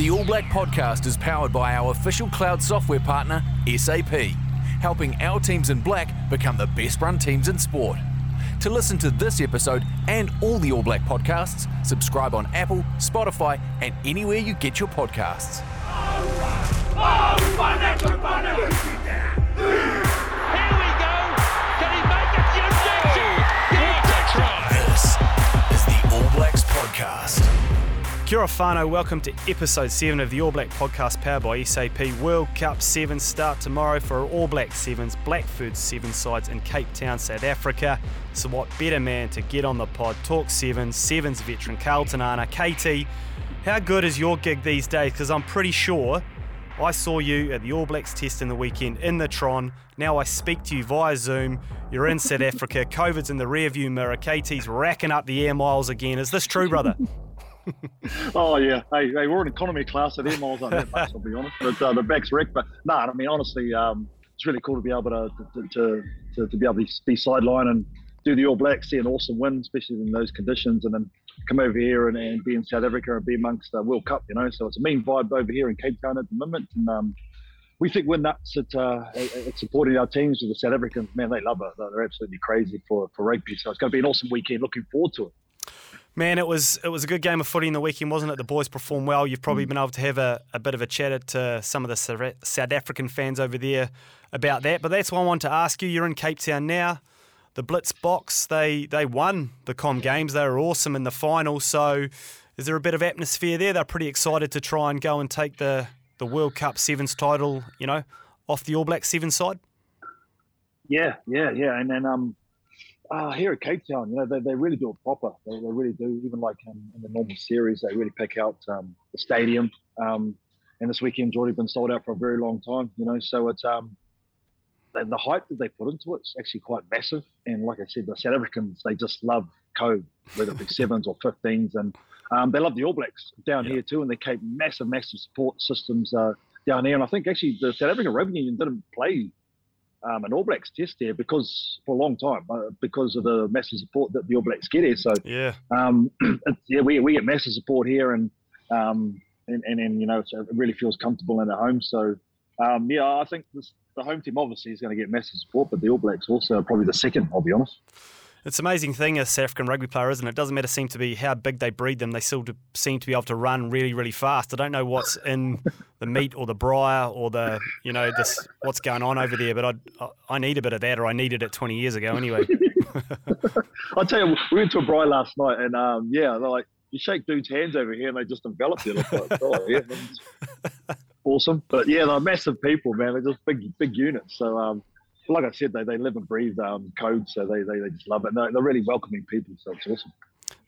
The All Black podcast is powered by our official cloud software partner, SAP, helping our teams in black become the best run teams in sport. To listen to this episode and all the All Black podcasts, subscribe on Apple, Spotify, and anywhere you get your podcasts. Kia ora whanau, welcome to episode 7 of the All Black podcast powered by SAP. World Cup 7 start tomorrow for All Black 7s, Blackford 7 sides in Cape Town, South Africa. So what better man to get on the pod, talk 7s, 7s veteran Carl Tanana. KT, how good is your gig these days? Because I'm pretty sure I saw you at the All Blacks test in the weekend in the Tron. Now I speak to you via Zoom. You're in South Africa, COVID's in the rearview mirror, KT's racking up the air miles again. Is this true, brother? Oh yeah, hey, we're in economy class at miles on that bus, I'll be honest. But the back's wrecked. But no, I mean honestly, it's really cool to be able to be able to be sideline and do the All Blacks, see an awesome win, especially in those conditions, and then come over here and be in South Africa and be amongst the World Cup, you know. So it's a mean vibe over here in Cape Town at the moment, and we think we're nuts at supporting our teams with the South Africans. Man, they love it. They're absolutely crazy for rugby. So it's going to be an awesome weekend. Looking forward to it. Man, it was a good game of footy in the weekend, wasn't it? The boys performed well. You've probably been able to have a bit of a chat to some of the South African fans over there about that. But that's what I want to ask you. You're in Cape Town now. The Blitz Box, they won the Com Games. They were awesome in the final. So is there a bit of atmosphere there? They're pretty excited to try and go and take the World Cup Sevens title, you know, off the All Black Sevens side? Yeah. And then... here at Cape Town, you know, they really do it proper. They really do. Even like in the normal series, they really pick out the stadium. And this weekend's already been sold out for a very long time, you know. So it's the hype that they put into it's actually quite massive. And like I said, the South Africans, they just love code, whether it be 7s or 15s. And they love the All Blacks down here too. And they keep massive support systems down here. And I think actually the South African Rugby Union didn't play an All Blacks test there because of the massive support that the All Blacks get here. So we get massive support here, and you know, so it really feels comfortable in at home. So I think the home team obviously is going to get massive support, but the All Blacks also are probably the second. I'll be honest. It's an amazing thing, a South African rugby player, isn't it? It doesn't matter seem to be how big they breed them. They still seem to be able to run really, really fast. I don't know what's in the meat or the briar or the, you know, this what's going on over there, but I need a bit of that, or I needed it 20 years ago anyway. I'll tell you, we went to a briar last night, and you shake dudes' hands over here and they just envelop you. Like, oh, yeah, awesome. But yeah, they're massive people, man. They're just big units. So, like I said, they live and breathe code, so they just love it. And they're really welcoming people, so it's awesome.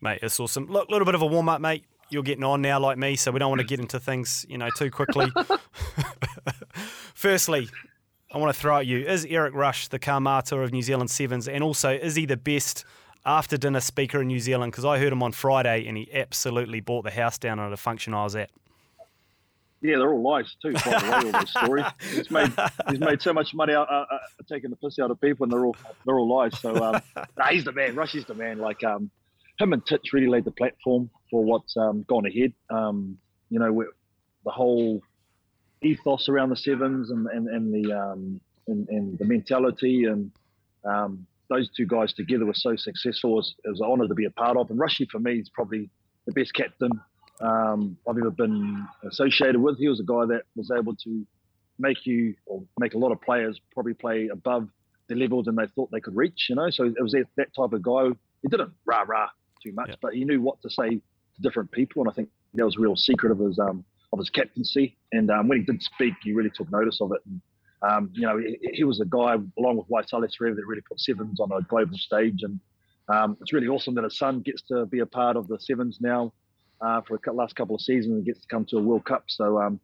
Mate, it's awesome. Look, a little bit of a warm-up, mate. You're getting on now like me, so we don't want to get into things, you know, too quickly. Firstly, I want to throw at you, is Eric Rush the Kaumātua of New Zealand Sevens, and also is he the best after-dinner speaker in New Zealand? Because I heard him on Friday, and he absolutely bought the house down at a function I was at. Yeah, they're all lies too, by the way, all those stories. He's made so much money out taking the piss out of people, and they're all lies. So he's the man. Rush is the man. Like him and Titch really laid the platform for what's gone ahead. You know, the whole ethos around the sevens and the mentality, and those two guys together were so successful. It was an honour to be a part of. And Rushy for me is probably the best captain I've ever been associated with. He was a guy that was able to make a lot of players probably play above the level than they thought they could reach, you know. So it was that type of guy. He didn't rah-rah too much, but he knew what to say to different people, and I think that was a real secret of his captaincy. And when he did speak, you really took notice of it. And, you know, he was a guy, along with Waisale Serevi, that really put sevens on a global stage. And it's really awesome that his son gets to be a part of the sevens now. For the last couple of seasons, and gets to come to a World Cup. So I'm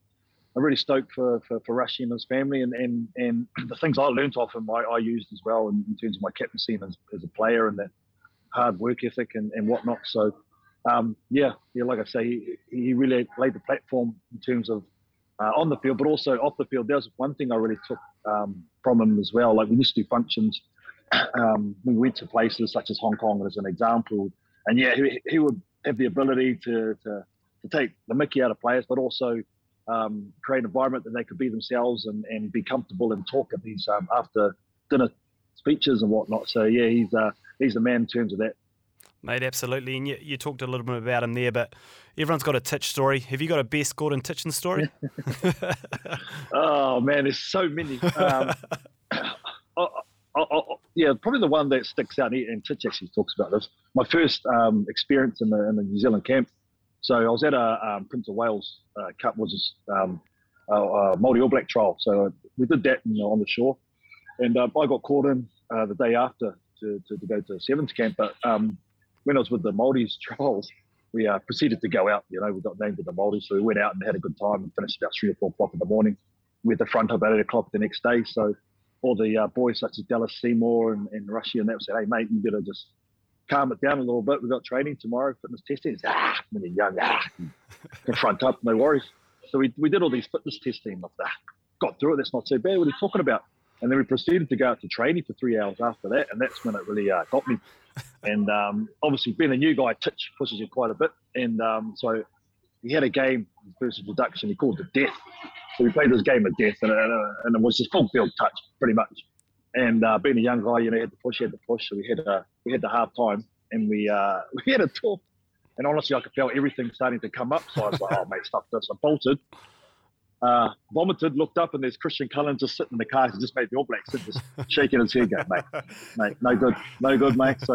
really stoked for Rushy and his family, and the things I learned off him, I used as well in terms of my captaincy as a player, and that hard work ethic and whatnot. So, like I say, he really laid the platform in terms of on the field, but also off the field. That was one thing I really took from him as well. Like, we used to do functions. We went to places such as Hong Kong as an example, and he would have the ability to to take the mickey out of players, but also create an environment that they could be themselves and be comfortable and talk at these after dinner speeches and whatnot. So yeah, he's the man in terms of that. Mate, absolutely. And you talked a little bit about him there, but everyone's got a Titch story. Have you got a best Gordon Titchin story? Oh, man, there's so many. Yeah, probably the one that sticks out, and Titch actually talks about this. My first experience in the New Zealand camp. So I was at a Prince of Wales Cup, which is a Māori All Black trial. So we did that on the shore. And I got called in the day after to go to Sevens camp, but... when I was with the Maldives trials, we proceeded to go out. We got named in the Maldives, so we went out and had a good time and finished about 3 or 4 o'clock in the morning. We had the front up at 8 o'clock the next day. So all the boys such as Dallas Seymour and Rushy and that said, "Hey mate, you gotta just calm it down a little bit. We've got training tomorrow, fitness testing." It's, when you're young, front up, no worries. So we did all these fitness testing. Got through it. That's not so bad. What are you talking about? And then we proceeded to go out to training for 3 hours after that, and that's when it really got me. And obviously, being a new guy, Titch pushes you quite a bit. And so he had a game, his first introduction, he called it Death. So we played this game of Death, and it was just full field touch, pretty much. And being a young guy, had to push. So we had the half time, and we had a talk. And honestly, I could feel everything starting to come up. So I was like, "Oh, mate, stuff this." I bolted. Vomited, looked up, and there's Christian Cullen just sitting in the car. He just made the All Blacks and just shaking his head, going, mate, no good, mate. So,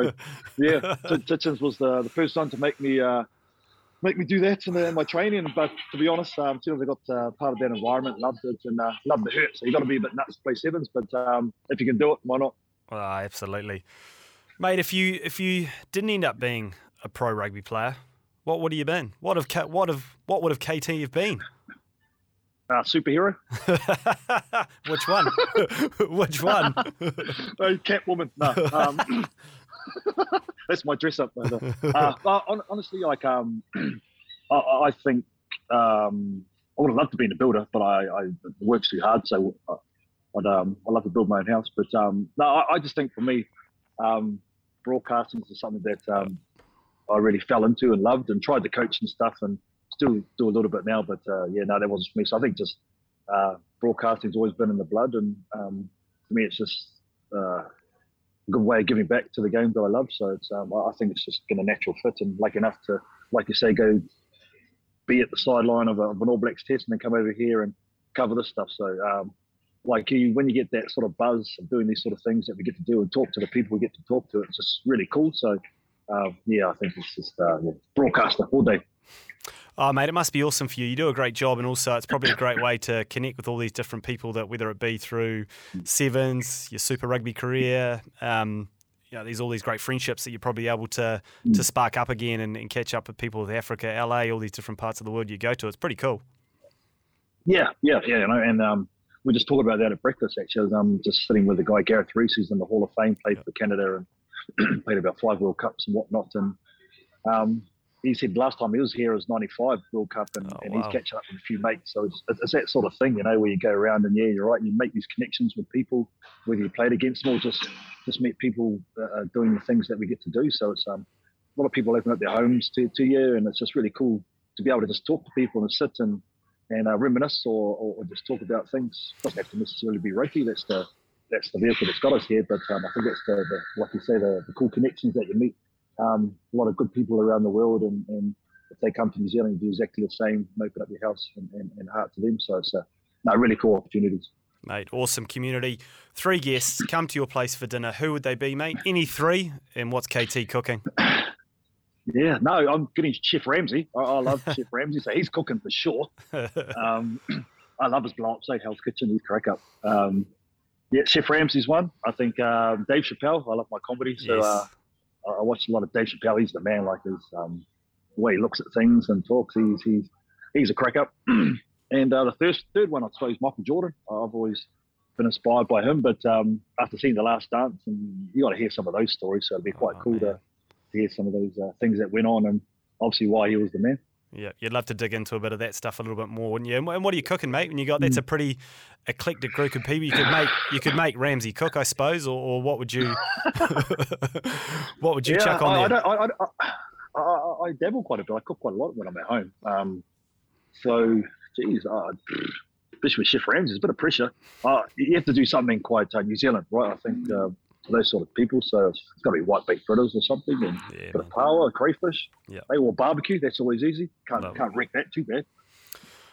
yeah, Titchins was the first one to make me do that in my training. But to be honest, as soon as I got part of that environment, loved it and loved the hurt. So you got to be a bit nuts to play sevens, but if you can do it, why not? Oh, absolutely, mate. If you didn't end up being a pro rugby player, what would you have been? What would have KT have been? Superhero. Which one? Which one? Oh, Catwoman. No. That's my dress up. Honestly, I think I would have loved to be a builder, but I worked too hard, so I love to build my own house. But I just think for me, broadcasting is something that I really fell into and loved, and tried to coach and stuff, and still do a little bit now, but that wasn't for me. So I think just broadcasting's always been in the blood, and for me, it's just a good way of giving back to the game that I love. So it's, I think it's just been a natural fit, and like enough to, like you say, go be at the sideline of an All Blacks test, and then come over here and cover this stuff. So when you get that sort of buzz of doing these sort of things that we get to do and talk to the people we get to talk to, it's just really cool. So I think it's just broadcaster all day. Oh, mate, it must be awesome for you. You do a great job, and also it's probably a great way to connect with all these different people, that whether it be through sevens, your Super Rugby career, there's all these great friendships that you're probably able to spark up again and catch up with people with Africa, LA, all these different parts of the world you go to. It's pretty cool. Yeah. And we just talked about that at breakfast, actually. I'm just sitting with a guy, Gareth Rees, who's in the Hall of Fame, played for Canada and played about 5 World Cups and whatnot. And he said last time he was here was 95 World Cup, and he's catching up with a few mates. So it's that sort of thing, where you go around and, yeah, you're right, you make these connections with people, whether you played against them or just meet people doing the things that we get to do. So it's a lot of people open up their homes to you, and it's just really cool to be able to just talk to people and sit and reminisce or just talk about things. Doesn't have to necessarily be rugby. That's the vehicle that's got us here, but I think that's the like you say, the cool connections that you meet. A lot of good people around the world, and if they come to New Zealand, do exactly the same, and open up your house and heart to them. So it's really cool opportunities. Mate, awesome community. 3 guests come to your place for dinner. Who would they be, mate? Any 3, and what's KT cooking? I'm getting Chef Ramsay. I love Chef Ramsay, so he's cooking for sure. I love his blow-up, so Hell's Kitchen, he's crack up. Chef Ramsay's one. I think Dave Chappelle, I love my comedy, so... Yes. I watched a lot of Dave Chappelle. He's the man. Like his the way he looks at things and talks, he's a crack up. And the third one, I suppose, Michael Jordan. I've always been inspired by him. But after seeing The Last Dance, and you got to hear some of those stories, so it'd be quite cool to hear some of those things that went on, and obviously why he was the man. Yeah, you'd love to dig into a bit of that stuff a little bit more, wouldn't you? And what are you cooking, mate? When you got that's a pretty eclectic group of people. You could make Ramsay cook, I suppose, or what would you chuck on there? I don't, I, I, I dabble quite a bit. I cook quite a lot when I'm at home. Especially with Chef Ramsay, there's a bit of pressure. You have to do something quite New Zealand, right? I think those sort of people. So it's got to be white baked fritters or something, and a bit of power, crayfish. Yeah. They all barbecue. That's always easy. Can't wreck that too bad.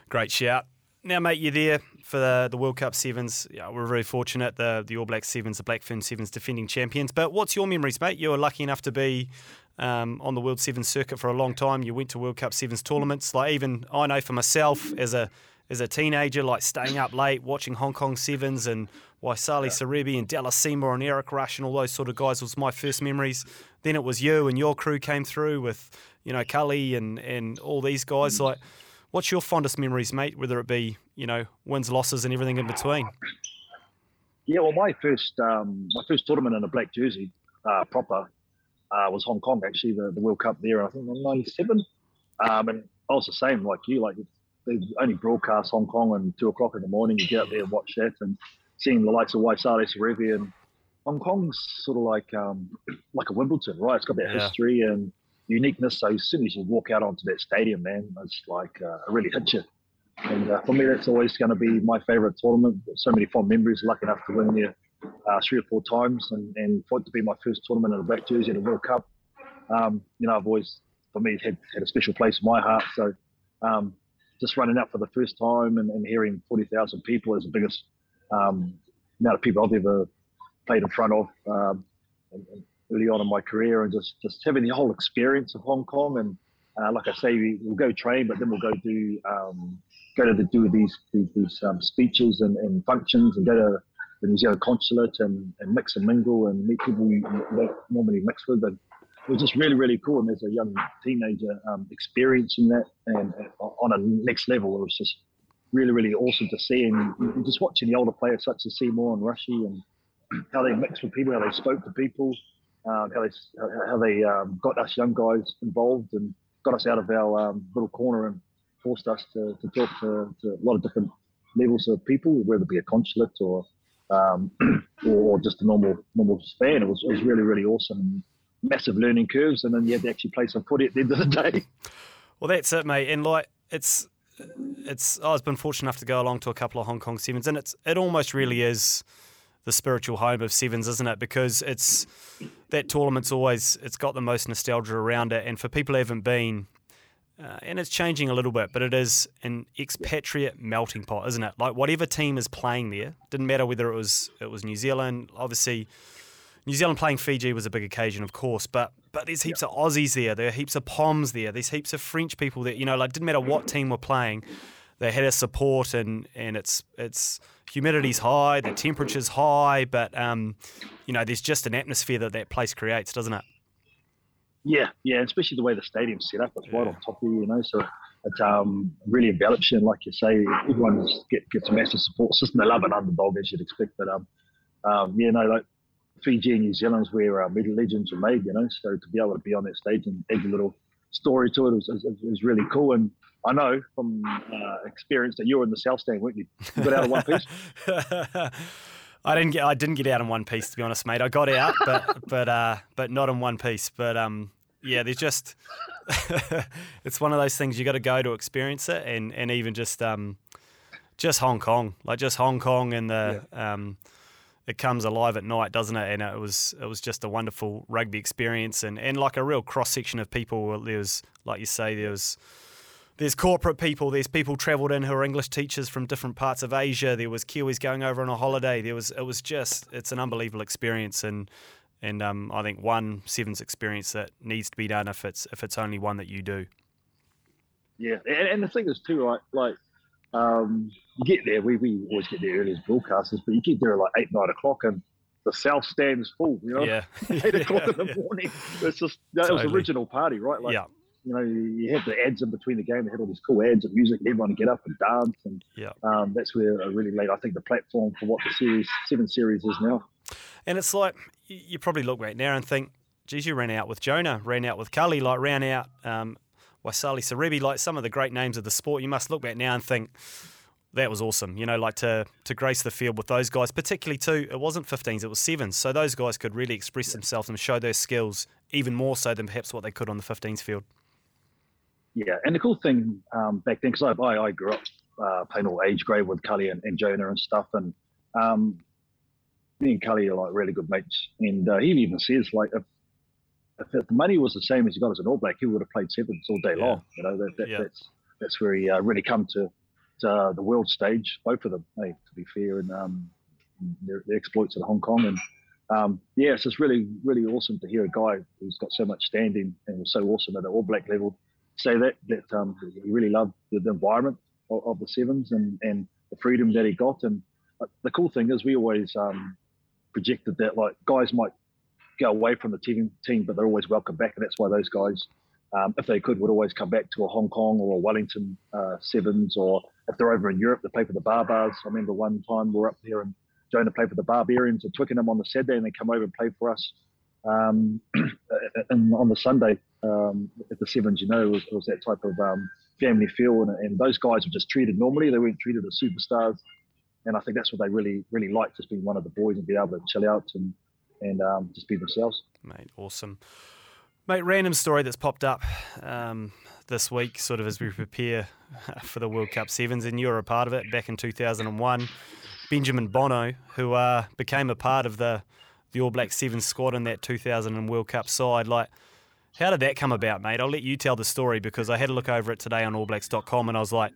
Great shout. Now, mate, you're there for the World Cup Sevens. Yeah, we're very fortunate, the All Black Sevens, the Blackfin Sevens, defending champions. But what's your memories, mate? You were lucky enough to be on the World Sevens circuit for a long time. You went to World Cup Sevens tournaments. Like, even I know for myself as a teenager, like staying up late, watching Hong Kong Sevens and Waisale Serevi and Dallas Seymour and Eric Rush and all those sort of guys was my first memories. Then it was you and your crew came through with, Cully and all these guys. Like, what's your fondest memories, mate, whether it be, wins, losses and everything in between? Yeah, well, my first tournament in a black jersey, proper, was Hong Kong, actually, the World Cup there, I think, in 97. And I was the same like you. Like, they only broadcast Hong Kong at 2 o'clock in the morning. You get up there and watch that, and seeing the likes of Waisale Serevi, and Hong Kong's sort of like a Wimbledon, right? It's got that history and uniqueness. So as soon as you walk out onto that stadium, man, it's like it really hits you. And for me, that's always going to be my favourite tournament. So many fond memories. Lucky enough to win there 3 or 4 times, and for it to be my first tournament in a black jersey in a World Cup, I've always, for me, had a special place in my heart. So just running out for the first time and hearing 40,000 people is the biggest amount of people I've ever played in front of. And early on in my career, and just having the whole experience of Hong Kong, and like I say, we'll go train, but then we'll go do these speeches and functions, and go to the New Zealand consulate and mix and mingle and meet people you don't normally mix with, and it was just really, really cool. And as a young teenager, experiencing that and on a next level, it was just really, really awesome to see, and just watching the older players such as Seymour and Rushy, and how they mixed with people, how they spoke to people. How they got us young guys involved and got us out of our little corner and forced us to talk to a lot of different levels of people, whether it be a consulate or just a normal fan. It was really, really awesome. Massive learning curves, and then you had to actually play some footy at the end of the day. Well, that's it, mate. And like it's I've been fortunate enough to go along to a couple of Hong Kong Sevens, and it almost really is the spiritual home of Sevens, isn't it? Because it's that tournament's always, it's got the most nostalgia around it. And for people who haven't been, and it's changing a little bit, but it is an expatriate melting pot, isn't it? Like, whatever team is playing there, didn't matter whether it was New Zealand. Obviously, New Zealand playing Fiji was a big occasion, of course, but there's heaps of Aussies there. There are heaps of Poms there. There's heaps of French people there. Like, didn't matter what team were playing, they had a support, and it's humidity's high, the temperature's high, but there's just an atmosphere that place creates, doesn't it? Yeah, especially the way the stadium's set up, it's right on top of you, so it's really envelops you, and like you say, everyone gets a massive support system. They love an underdog, as you'd expect, but like Fiji and New Zealand's where middle legends were made, so to be able to be on that stage and add a little story to it was really cool. And I know from experience that you were in the South Stand, weren't you? You got out in one piece? I didn't get out in one piece, to be honest, mate. I got out, but not in one piece. But there's just it's one of those things you got to go to experience it, and even just Hong Kong, and it comes alive at night, doesn't it? And it was just a wonderful rugby experience, and like a real cross section of people. There was, like you say, There's corporate people. There's people travelled in who are English teachers from different parts of Asia. There was Kiwis going over on a holiday. It's an unbelievable experience, and I think one Sevens experience that needs to be done if it's only one that you do. Yeah, and the thing is too, right? Like you get there, we always get there early as broadcasters, but you get there at like 8, 9 o'clock, and the South Stand is full. Yeah, 8 o'clock in the morning. It's just it was original party, right? Like, yeah. You had the ads in between the game. They had all these cool ads and music, and everyone would get up and dance. And that's where I really laid, I think, the platform for what the Seven Series is now. And it's like, you probably look right now and think, geez, you ran out with Jonah, ran out with Cully, ran out Waisale Serevi, some of the great names of the sport. You must look back now and think, that was awesome, to grace the field with those guys, particularly too, it wasn't 15s, it was 7s. So those guys could really express themselves and show their skills even more so than perhaps what they could on the 15s field. Yeah, and the cool thing back then, because I grew up playing all age grade with Cully and Jonah and stuff, and me and Cully are like really good mates. And he even says, like, if the money was the same as he got as an All Black, he would have played sevens all day long. You know, that's where he really come to the world stage. Both of them, hey, to be fair, and their exploits at Hong Kong. And it's just really, really awesome to hear a guy who's got so much standing and was so awesome at an All Black level say that he really loved the environment of the sevens and the freedom that he got. And the cool thing is we always projected that, like, guys might go away from the team, but they're always welcome back. And that's why those guys, if they could, would always come back to a Hong Kong or a Wellington sevens, or if they're over in Europe, they play for the Barbars. I remember one time we were up there and Jonah played for the Barbarians at Twickenham on the Saturday, and they come over and play for us and on the Sunday at the sevens. You know, it was that type of family feel, and those guys were just treated normally. They weren't treated as superstars, and I think that's what they really, really liked, just being one of the boys and be able to chill out and just be themselves. Mate, awesome. Mate, random story that's popped up this week, sort of as we prepare for the World Cup Sevens, and you were a part of it back in 2001. Benjamin Bono, who became a part of the All Black Sevens squad in that 2000 World Cup side. Like, how did that come about, mate? I'll let you tell the story, because I had a look over it today on allblacks.com and I was like,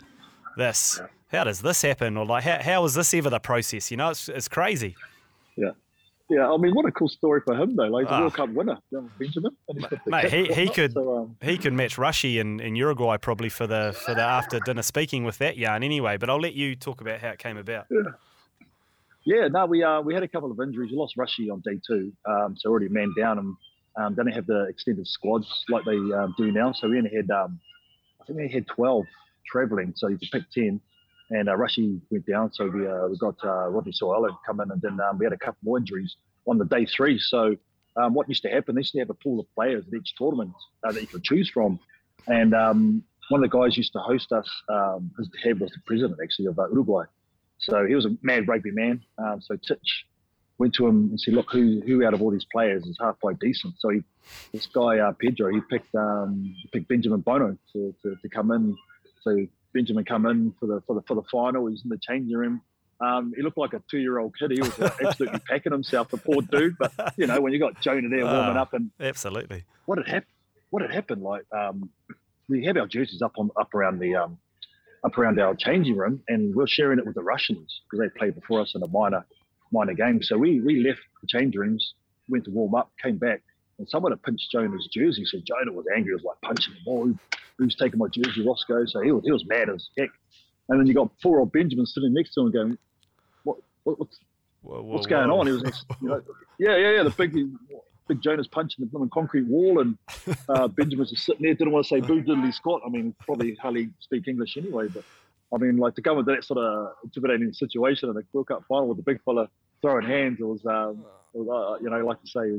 how does this happen? Or like, how is this ever the process? You know, it's crazy. Yeah. Yeah, I mean, what a cool story for him, though. Like, the World Cup winner, Benjamin. Mate, he could match Rushy in Uruguay probably for the after-dinner speaking with that yarn anyway. But I'll let you talk about how it came about. Yeah. Yeah, no, we had a couple of injuries. We lost Rushy on day two, so already man down, and they didn't have the extended squads like they do now. So we only had, I think they had 12 travelling, so you could pick 10. And Rushy went down, so we got Rodney Soileau come in, and then we had a couple more injuries on the day three. So what used to happen, they used to have a pool of players at each tournament that you could choose from. And one of the guys used to host us. His dad was the president, actually, of Uruguay. So he was a mad rugby man. So Titch went to him and said, look, who out of all these players is halfway decent? So Pedro, he picked Benjamin Bono to come in. So Benjamin come in for the final. He was in the changing room. He looked like a 2-year-old kid. He was absolutely packing himself, the poor dude. But, you know, when you got Jonah there warming up. And absolutely. What had happened, like, we have our jerseys up around our changing room, and we're sharing it with the Russians because they played before us in a minor game. So we left the change rooms, went to warm up, came back, and someone had pinched Jonah's jersey. So Jonah was angry. He was like punching him. Oh, who's taking my jersey, Roscoe? So he was mad as heck. And then you got poor old Benjamin sitting next to him going, what's going on? He was, you know, the big Jonah's punching the concrete wall, and Benjamin's just sitting there, didn't want to say boo diddly squat. I mean, probably hardly speak English anyway, but I mean, like, to come into that sort of intimidating situation in the World Cup final with the big fella throwing hands, it was you know, like to say,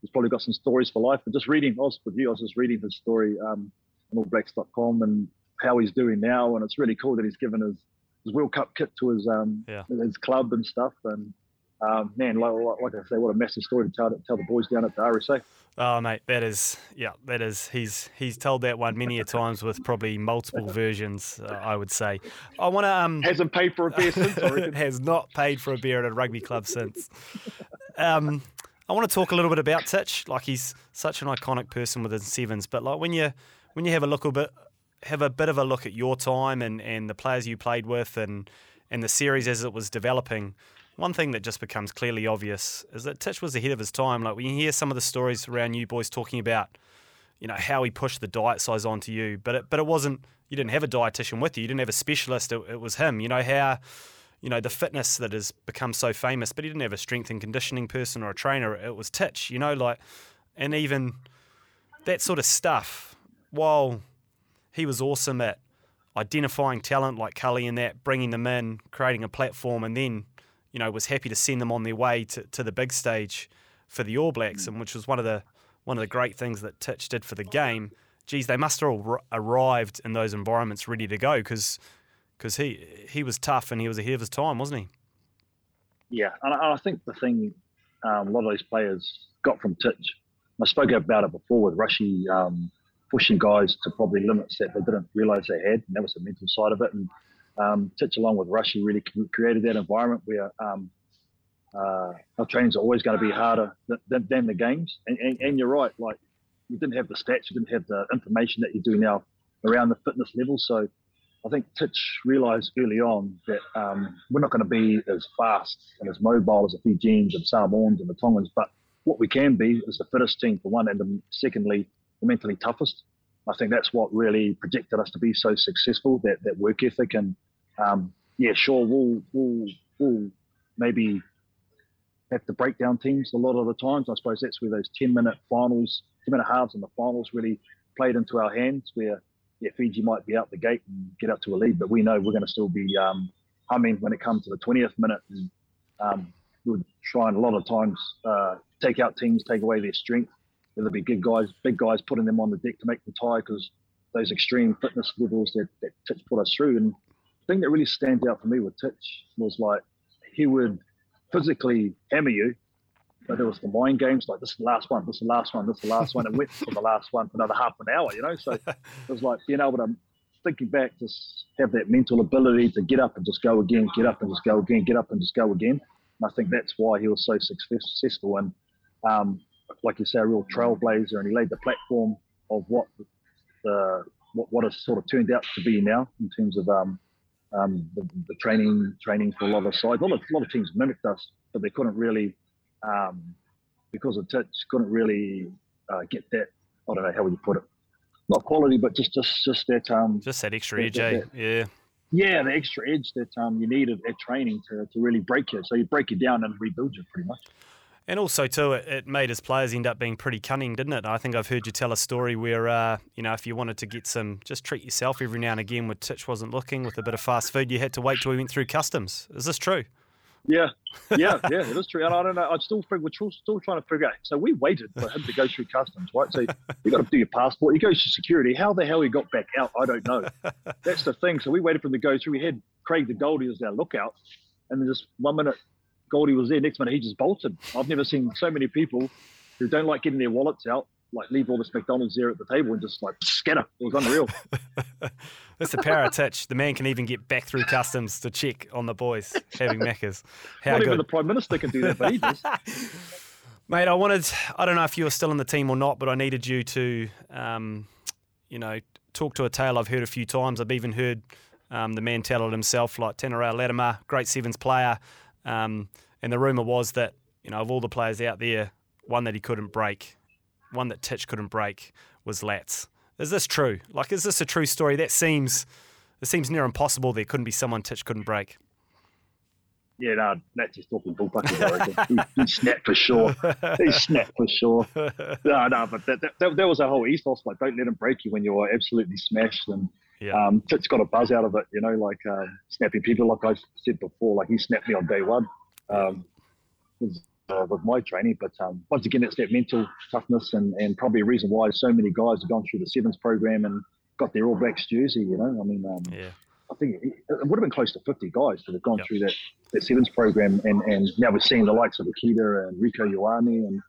he's probably got some stories for life. But just reading, I was just reading his story on allblacks.com and how he's doing now, and it's really cool that he's given his World Cup kit to his club and stuff, and. Man, like I say, what a massive story to tell the boys down at the RSA. Oh, mate, that is. He's told that one many a times with probably multiple versions, I would say. I want to... hasn't paid for a beer since, I reckon. Has not paid for a beer at a rugby club since. I want to talk a little bit about Titch. Like, he's such an iconic person within sevens, but like when you have a bit of a look at your time and the players you played with and the series as it was developing. One thing that just becomes clearly obvious is that Titch was ahead of his time. Like, when you hear some of the stories around you boys talking about, you know, how he pushed the diet size onto you, but it wasn't, you didn't have a dietitian with you. You didn't have a specialist. It was him. You know, how, you know, the fitness that has become so famous, but he didn't have a strength and conditioning person or a trainer. It was Titch, you know, like, and even that sort of stuff, while he was awesome at identifying talent like Cully and that, bringing them in, creating a platform, and then, you know, was happy to send them on their way to the big stage for the All Blacks, and which was one of the great things that Titch did for the game. Geez, they must have all arrived in those environments ready to go, because he was tough and he was ahead of his time, wasn't he? Yeah, and I think the thing a lot of these players got from Titch I spoke about it before with Rushy pushing guys to probably limits that they didn't realise they had, and that was the mental side of it. And Titch along with Rushy really created that environment where our trainings are always going to be harder than the games. And you're right, like you didn't have the stats, you didn't have the information that you do now around the fitness level. So I think Titch realised early on that we're not going to be as fast and as mobile as the Fijians and Samoans and the Tongans, but what we can be is the fittest team for one, and secondly, the mentally toughest. I think that's what really projected us to be so successful, that work ethic. And yeah, sure, we'll maybe have to break down teams a lot of the times. I suppose that's where those 10-minute halves and the finals really played into our hands, where yeah, Fiji might be out the gate and get up to a lead, but we know we're going to still be humming when it comes to the 20th minute. And we'll try and a lot of times take out teams, take away their strength, whether it be big guys putting them on the deck to make the tie, because those extreme fitness levels that Titch put us through. And the thing that really stands out for me with Titch was, like, he would physically hammer you, but there was the mind games, like this is the last one. It went for the last one for another half an hour, you know. So it was like being able to, thinking back, just have that mental ability to get up and just go again, get up and just go again. And I think that's why he was so successful. And like you say, a real trailblazer, and he laid the platform of what has sort of turned out to be now in terms of the training for a lot of sides. A lot of teams mimicked us, but they couldn't really, because of Titch, get that, I don't know, how would you put it? Not quality, but just that... just that extra edge, yeah. Yeah, the extra edge that you needed at training to really break you. So you break you down and rebuild you pretty much. And also, too, it made his players end up being pretty cunning, didn't it? I think I've heard you tell a story where, if you wanted to get some, just treat yourself every now and again when Titch wasn't looking with a bit of fast food, you had to wait till he went through customs. Is this true? Yeah, it is true. And I don't know, we're still trying to figure out. So we waited for him to go through customs, right? So you got to do your passport. He goes through security. How the hell he got back out, I don't know. That's the thing. So we waited for him to go through. We had Craig the Goldie as our lookout. And just 1 minute Goldie was there, next minute he just bolted. I've never seen so many people who don't like getting their wallets out, like leave all this McDonald's there at the table and just like scatter. It was unreal. That's the power of Titch. The man can even get back through customs to check on the boys having Maccas. Not good. Even the Prime Minister can do that, but he does. Mate, I don't know if you were still in the team or not, but I needed you to, talk to a tale I've heard a few times. I've even heard the man tell it himself, like Tanareo Latimer, great sevens player. And the rumour was that, of all the players out there, one that Titch couldn't break was Lats. Is this true? Like, is this a true story? It seems near impossible there couldn't be someone Titch couldn't break. Yeah, no, Lats is talking bullpucky, I reckon. He snapped for sure. No, but that was a whole ethos, like, don't let him break you when you're absolutely smashed. And yeah. Titch got a buzz out of it, snapping people, like I said before, like he snapped me on day one. With my training, but once again, it's that mental toughness and probably a reason why so many guys have gone through the sevens program and got their All Blacks jersey, I think it would have been close to 50 guys that have gone through that sevens program, and now we're seeing the likes of Akita and Rico Ioane and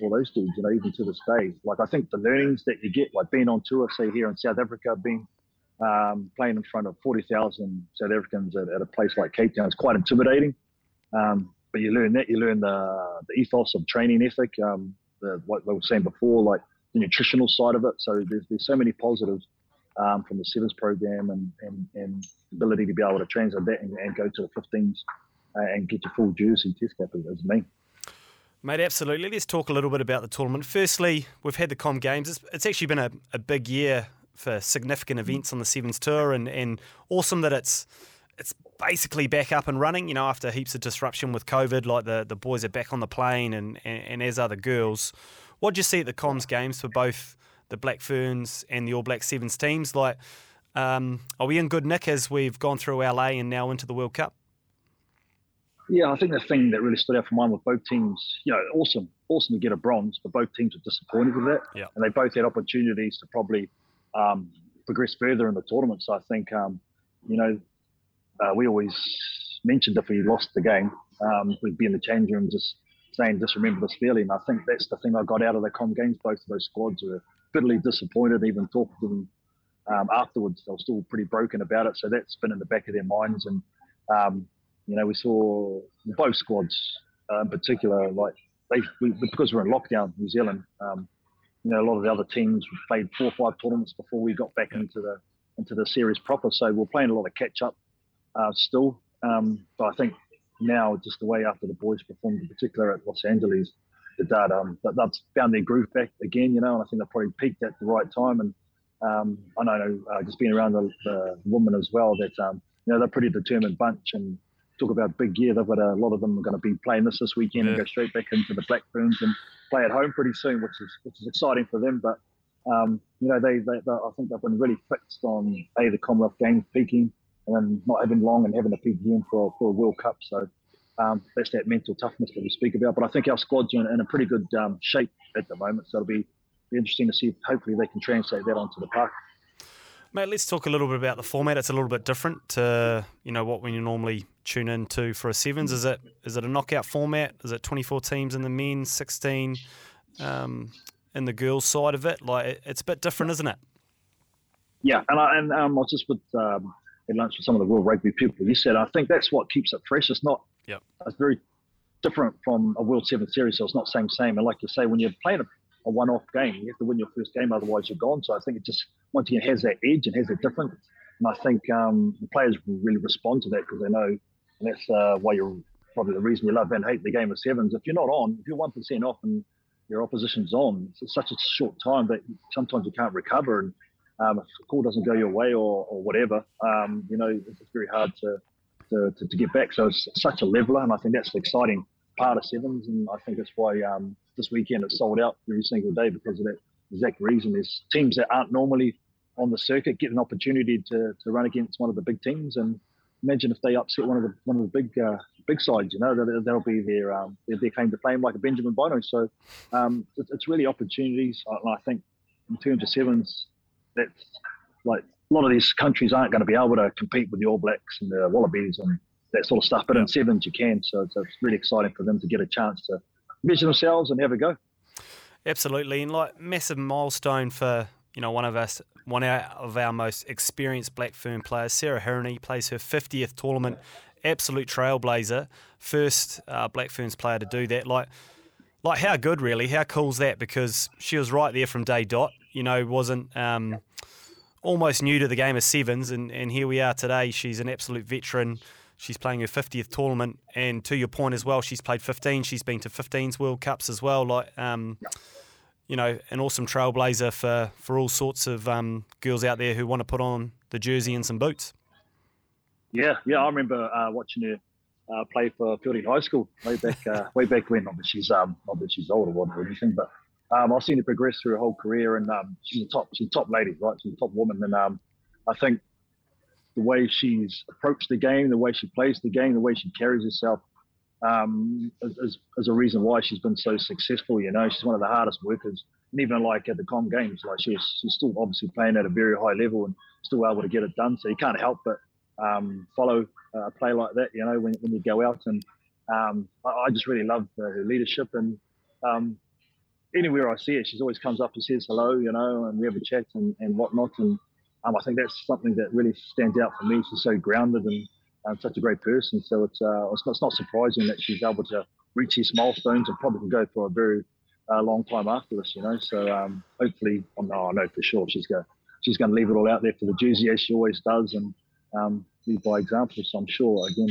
all those dudes, even to this day. Like, I think the learnings that you get, like being on tour, say here in South Africa, being playing in front of 40,000 South Africans at a place like Cape Town is quite intimidating. But you learn the ethos of training ethic, what we were saying before, like the nutritional side of it. So there's so many positives from the sevens program and ability to be able to translate that and go to the 15s and get your full jersey test cap, as me. Mate, absolutely. Let's talk a little bit about the tournament. Firstly, we've had the Com Games. It's actually been a big year for significant events on the sevens tour, and awesome that it's basically back up and running, after heaps of disruption with COVID, like the boys are back on the plane and as are the girls. What do you see at the Comms Games for both the Black Ferns and the All Black Sevens teams? Like, are we in good nick as we've gone through LA and now into the World Cup? Yeah, I think the thing that really stood out for mine with both teams, awesome to get a bronze, but both teams are disappointed with that. Yeah. And they both had opportunities to probably progress further in the tournament. So I think, we always mentioned if we lost the game, we'd be in the change room just saying, just remember this feeling. I think that's the thing I got out of the Com Games. Both of those squads were bitterly disappointed, even talked to them afterwards. They were still pretty broken about it. So that's been in the back of their minds. And, you know, we saw both squads in particular, like, because we're in lockdown, New Zealand, you know, a lot of the other teams played 4 or 5 tournaments before we got back into the series proper. So we're playing a lot of catch-up still. But I think now, just the way after the boys performed, in particular at Los Angeles, that they've found their groove back again, you know, and I think they probably peaked at the right time. And I know, just being around the women as well, that, you know, they're a pretty determined bunch. And talk about big year, they've got a lot of them are going to be playing this weekend and go straight back into the Black Ferns and play at home pretty soon, which is exciting for them. But, you know, they I think they've been really fixed on, A, the Commonwealth Games peaking, and then not having long and having a big game for a World Cup. So that's that mental toughness that we speak about. But I think our squads are in a pretty good shape at the moment. So it'll be interesting to see if hopefully they can translate that onto the park. Mate, let's talk a little bit about the format. It's a little bit different to, you know, what we normally tune into for a sevens. Is it a knockout format? Is it 24 teams in the men's, 16 in the girls' side of it? Like, it's a bit different, isn't it? Yeah, and I was just with... at lunch with some of the World Rugby people, you said, I think that's what keeps it fresh. It's not, it's very different from a World Seven series, so it's not same. And like you say, when you're playing a one-off game, you have to win your first game, otherwise you're gone. So I think it just, once again, has that edge and has that difference. And I think the players really respond to that because they know, and that's why you're probably the reason you love and hate the game of sevens. If you're not on, if you're 1% off and your opposition's on, it's such a short time that sometimes you can't recover. And if the call doesn't go your way or whatever, you know, it's very hard to get back. So it's such a leveler, and I think that's the exciting part of sevens, and I think that's why this weekend it's sold out every single day because of that exact reason. There's teams that aren't normally on the circuit get an opportunity to run against one of the big teams, and imagine if they upset one of the big sides, you know, that'll be their claim to fame, like a Benjamin Bono. So it's really opportunities, and I think in terms of sevens, that's like a lot of these countries aren't going to be able to compete with the All Blacks and the Wallabies and that sort of stuff. But in sevens, you can. So it's really exciting for them to get a chance to measure themselves and have a go. Absolutely, and like massive milestone for, you know, one of our most experienced Black Fern players, Sarah Hirini, plays her 50th tournament. Absolute trailblazer, first Black Ferns player to do that. Like how good, really? How cool is that? Because she was right there from day dot. You know, wasn't almost new to the game of sevens, and here we are today. She's an absolute veteran. She's playing her 50th tournament, and to your point as well, she's played 15. She's been to 15s World Cups as well. Like, you know, an awesome trailblazer for all sorts of girls out there who want to put on the jersey and some boots. Yeah, I remember watching her play for Fielding High School way back when. Obviously she's older or anything, but. I've seen her progress through her whole career, and she's a top lady, right? She's a top woman, and I think the way she's approached the game, the way she plays the game, the way she carries herself is a reason why she's been so successful, you know. She's one of the hardest workers, and even like at the Com Games, like she's still obviously playing at a very high level and still able to get it done, so you can't help but follow a play like that, you know, when you go out. And I just really love her leadership, and anywhere I see her, she always comes up and says hello, you know, and we have a chat and whatnot. And I think that's something that really stands out for me. She's so grounded and such a great person. So it's not surprising that she's able to reach these milestones and probably can go for a very long time after this, you know. So hopefully, I know for sure she's going to leave it all out there for the jersey, as she always does, and lead by example. So I'm sure, again,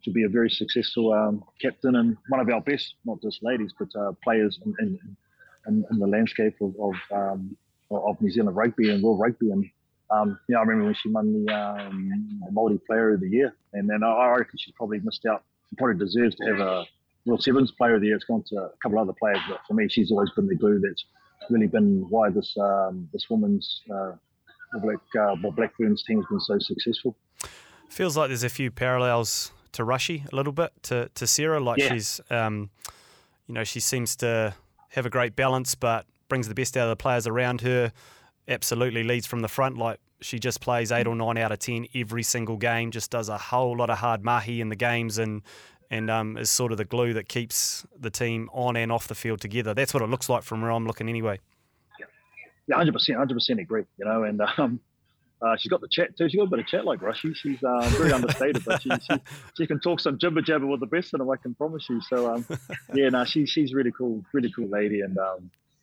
she'll be a very successful captain and one of our best, not just ladies, but players in the landscape of New Zealand rugby and world rugby. And you know, I remember when she won the Māori Player of the Year, and then I reckon she's probably missed out. She probably deserves to have a World Sevens Player of the Year. It's gone to a couple other players, but for me, she's always been the glue that's really been why this woman's Black Ferns team has been so successful. Feels like there's a few parallels to Rushy a little bit, to Sarah. Like, she's, you know, she seems to have a great balance, but brings the best out of the players around her, absolutely leads from the front. Like, she just plays 8 or 9 out of 10 every single game, just does a whole lot of hard mahi in the games, and and is sort of the glue that keeps the team on and off the field together. That's what it looks like from where I'm looking anyway. Yeah, 100% agree, you know, and she's got the chat too. She's got a bit of chat like Rushy. She's very understated, but she can talk some jibber-jabber with the best of them, I can promise you. So, she's really cool lady. And,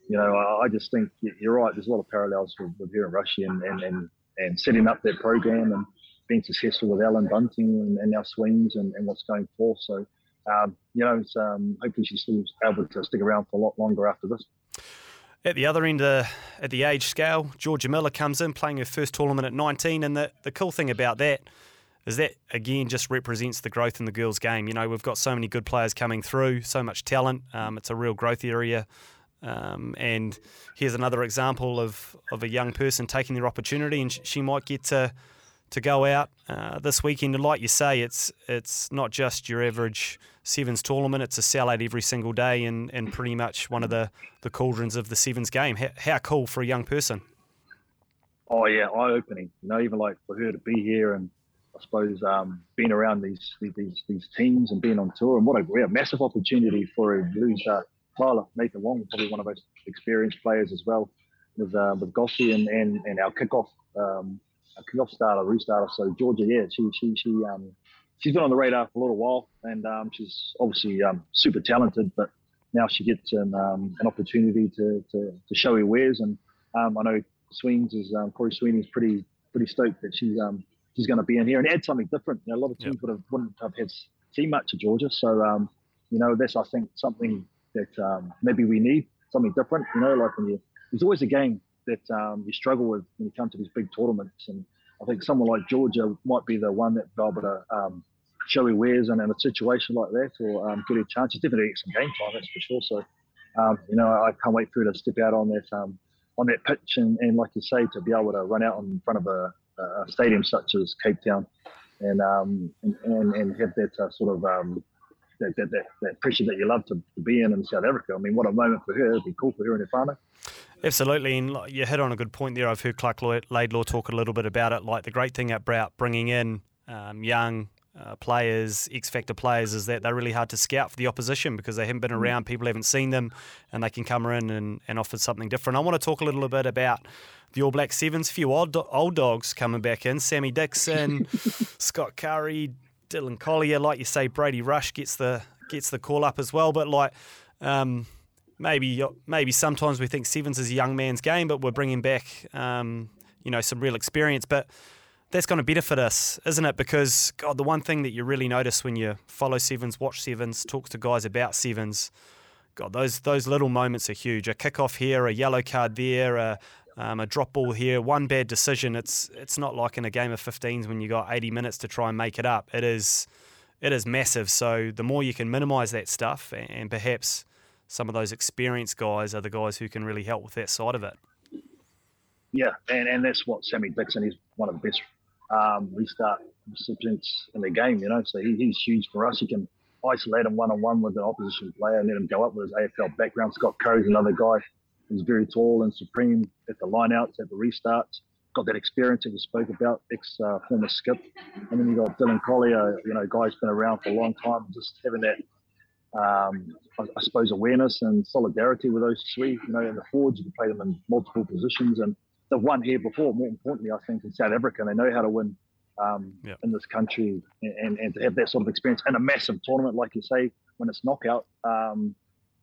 you know, I just think you're right. There's a lot of parallels with her and Rushy and setting up their program and being successful with Alan Bunting and our swings and what's going forth. So, you know, it's, hopefully she's still able to stick around for a lot longer after this. At the other end, at the age scale, Georgia Miller comes in playing her first tournament at 19, and the cool thing about that is that, again, just represents the growth in the girls' game. You know, we've got so many good players coming through, so much talent. It's a real growth area. And here's another example of a young person taking their opportunity, and she might get to go out this weekend. And like you say, it's not just your average sevens tournament. It's a sellout every single day and pretty much one of the cauldrons of the sevens game. How cool for a young person. Oh, yeah, eye-opening. You know, even like for her to be here and I suppose being around these teams and being on tour. And what a massive opportunity for a loser. Tyler, Nathan Wong, probably one of those experienced players as well with Gossy and our kickoff restarter. So Georgia, yeah, she's been on the radar for a little while, and she's obviously super talented. But now she gets an opportunity to show her wares, and I know Corey Sweeney's pretty stoked that she's going to be in here and add something different. You know, a lot of teams wouldn't have had too much of Georgia, so you know, that's I think something that maybe we need, something different. You know, like there's always a game that you struggle with when you come to these big tournaments. And I think someone like Georgia might be the one that they'll be able to show her wares in a situation like that or get her chance. She's definitely get some game time, that's for sure. So, you know, I can't wait for her to step out on that pitch and like you say, to be able to run out in front of a stadium such as Cape Town and have that sort of that pressure that you love to be in South Africa. I mean, what a moment for her. It'd be cool for her and her whānau. Absolutely, and you hit on a good point there. I've heard Clark Laidlaw talk a little bit about it. Like the great thing about bringing in young players, X-Factor players, is that they're really hard to scout for the opposition because they haven't been around, people haven't seen them, and they can come in and offer something different. I want to talk a little bit about the All Black Sevens. A few old dogs coming back in. Sammy Dixon, Scott Curry, Dylan Collier. Like you say, Brady Rush gets the call-up as well. But like... Maybe sometimes we think sevens is a young man's game, but we're bringing back, you know, some real experience. But that's going to benefit us, isn't it? Because, God, the one thing that you really notice when you follow sevens, watch sevens, talk to guys about sevens, God, those little moments are huge. A kickoff here, a yellow card there, a drop ball here, one bad decision. It's not like in a game of 15s when you got 80 minutes to try and make it up. It is massive. So the more you can minimise that stuff and perhaps some of those experienced guys are the guys who can really help with that side of it. Yeah, and that's what Sammy Dixon is, one of the best restart recipients in the game, you know, so he's huge for us. He can isolate him one-on-one with an opposition player and let him go up with his AFL background. Scott Curry's another guy who's very tall and supreme at the line-outs, at the restarts. Got that experience that we spoke about, ex-former skip. And then you got Dylan Collier, you know, guy's been around for a long time, just having that I suppose awareness and solidarity with those three, you know, in the forwards, you can play them in multiple positions and they've won here before, more importantly, I think, in South Africa, and they know how to win in this country and to have that sort of experience in a massive tournament, like you say, when it's knockout,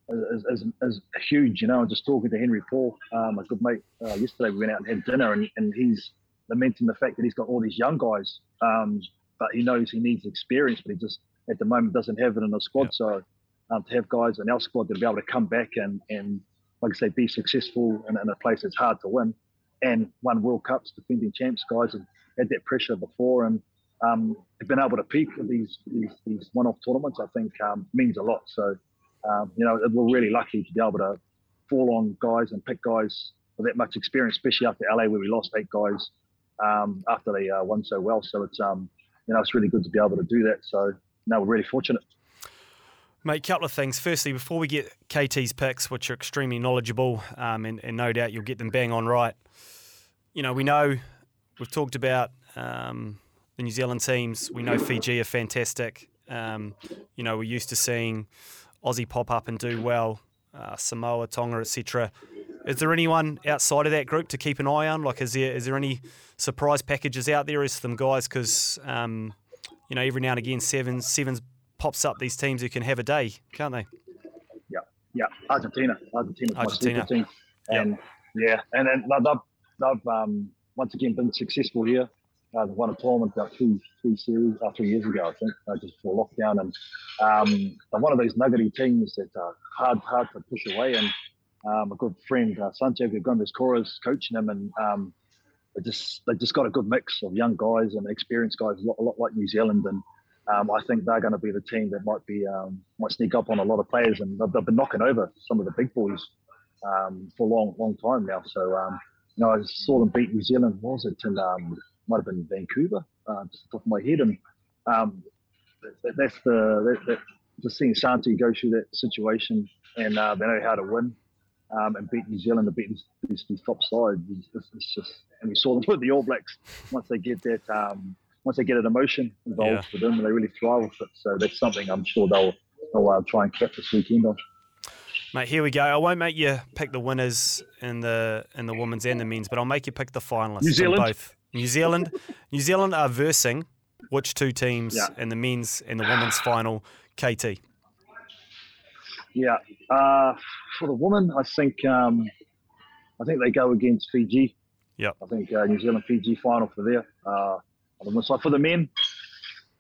is huge, you know. I'm just talking to Henry Paul, a good mate, yesterday we went out and had dinner and he's lamenting the fact that he's got all these young guys, but he knows he needs experience, but he just, at the moment, doesn't have it in the squad, so... to have guys in our squad that be able to come back and like I say, be successful in a place that's hard to win, and won World Cups, defending champs, guys have had that pressure before and have been able to peak at these one-off tournaments. I think means a lot. So you know, we're really lucky to be able to fall on guys and pick guys with that much experience, especially after LA where we lost 8 guys after they won so well. So it's you know, it's really good to be able to do that. So no, we're really fortunate. Mate, couple of things. Firstly, before we get KT's picks, which are extremely knowledgeable, and no doubt you'll get them bang on right. You know, we know, we've talked about the New Zealand teams. We know Fiji are fantastic. You know, we're used to seeing Aussie pop up and do well, Samoa, Tonga, etc. Is there anyone outside of that group to keep an eye on? Like, is there any surprise packages out there? Is some guys, because you know, every now and again, sevens pops up these teams who can have a day, can't they? Yeah, Argentina, my team, and and they've once again been successful here. They won a tournament about three years ago, I think, just before lockdown, and they're one of those nuggety teams that are hard to push away. And a good friend, Santiago, Gomez-Cora's coaching them, and they just got a good mix of young guys and experienced guys, a lot like New Zealand. And I think they're going to be the team that might sneak up on a lot of players, and they've been knocking over some of the big boys for a long time now. So you know, I saw them beat New Zealand. Was it in might have been Vancouver, just off the top of my head, and that's just seeing Santi go through that situation, and they know how to win. And beat New Zealand, and beat these top sides. It's just, and we saw them with the All Blacks. Once they get that, an emotion involved for them, they really thrive with it. So that's something I'm sure they'll try and cap this weekend on. Mate, here we go. I won't make you pick the winners in the women's and the men's, but I'll make you pick the finalists. New Zealand, both. New Zealand are versing which two teams in the men's and the women's final? KT. Yeah, for the women, I think they go against Fiji. Yeah, I think New Zealand Fiji final for there. On the side for the men,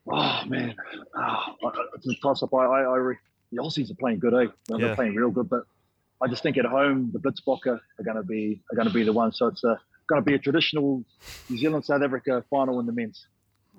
it's a toss up. The Aussies are playing good, eh? They're playing real good, but I just think at home the Blitzbokker are going to be the one. So it's going to be a traditional New Zealand South Africa final in the men's.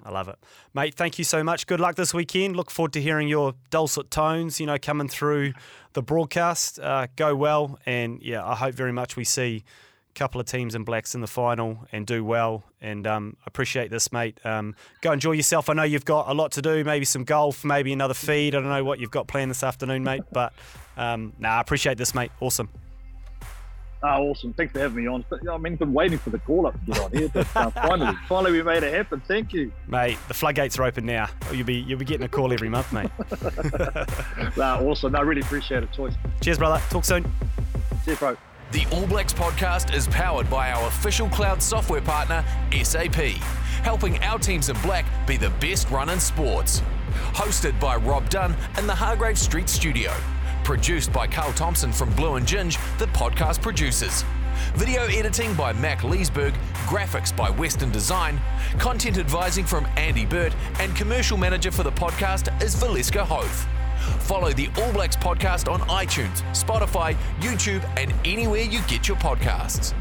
I love it. Mate, thank you so much. Good luck this weekend. Look forward to hearing your dulcet tones, you know, coming through the broadcast. Go well. And, yeah, I hope very much we see a couple of teams in blacks in the final and do well. And appreciate this, mate. Go enjoy yourself. I know you've got a lot to do, maybe some golf, maybe another feed. I don't know what you've got planned this afternoon, mate. But, I appreciate this, mate. Awesome. Oh, awesome. Thanks for having me on. I mean, I've been waiting for the call-up to get on here, but finally we made it happen. Thank you. Mate, the floodgates are open now. You'll be getting a call every month, mate. Awesome. I really appreciate it, Choice. Cheers, brother. Talk soon. See you, bro. The All Blacks podcast is powered by our official cloud software partner, SAP, helping our teams in black be the best run in sports. Hosted by Rob Dunn in the Hargrave Street studio. Produced by Carl Thompson from Blue and Ginge, the podcast producers. Video editing by Mac Leesberg, graphics by Western Design, content advising from Andy Bird, and commercial manager for the podcast is Valeska Hoth. Follow the All Blacks podcast on iTunes, Spotify, YouTube, and anywhere you get your podcasts.